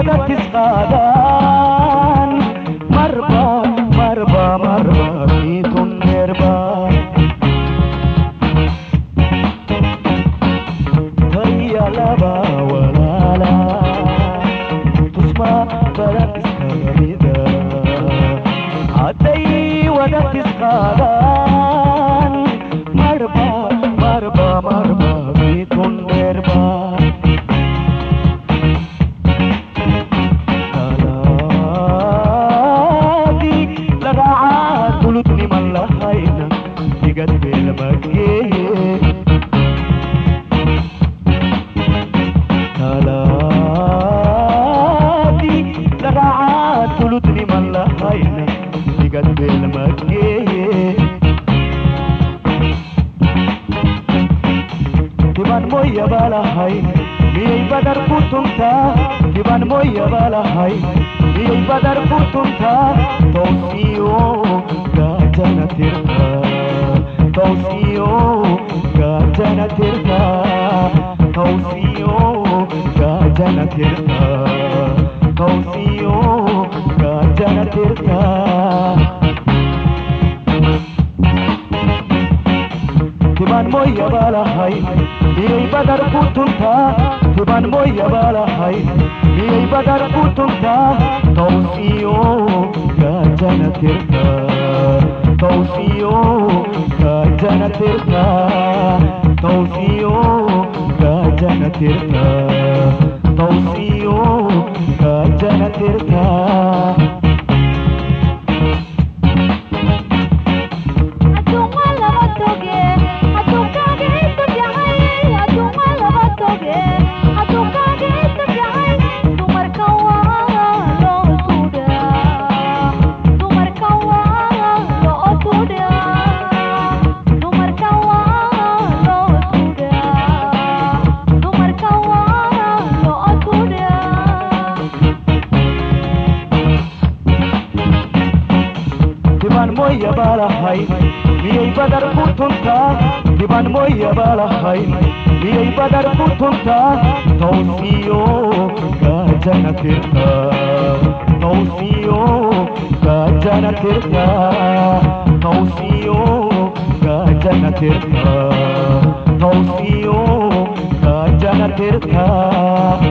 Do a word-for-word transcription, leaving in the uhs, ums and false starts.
ودك الصدان مربى مربى مربى فيكم مربى هيا لبا ولا لا تسمع فلك السيدة عدي ودك الصدان مربى مربى مربى فيكم مربى Tausiyo ka jana tirtha.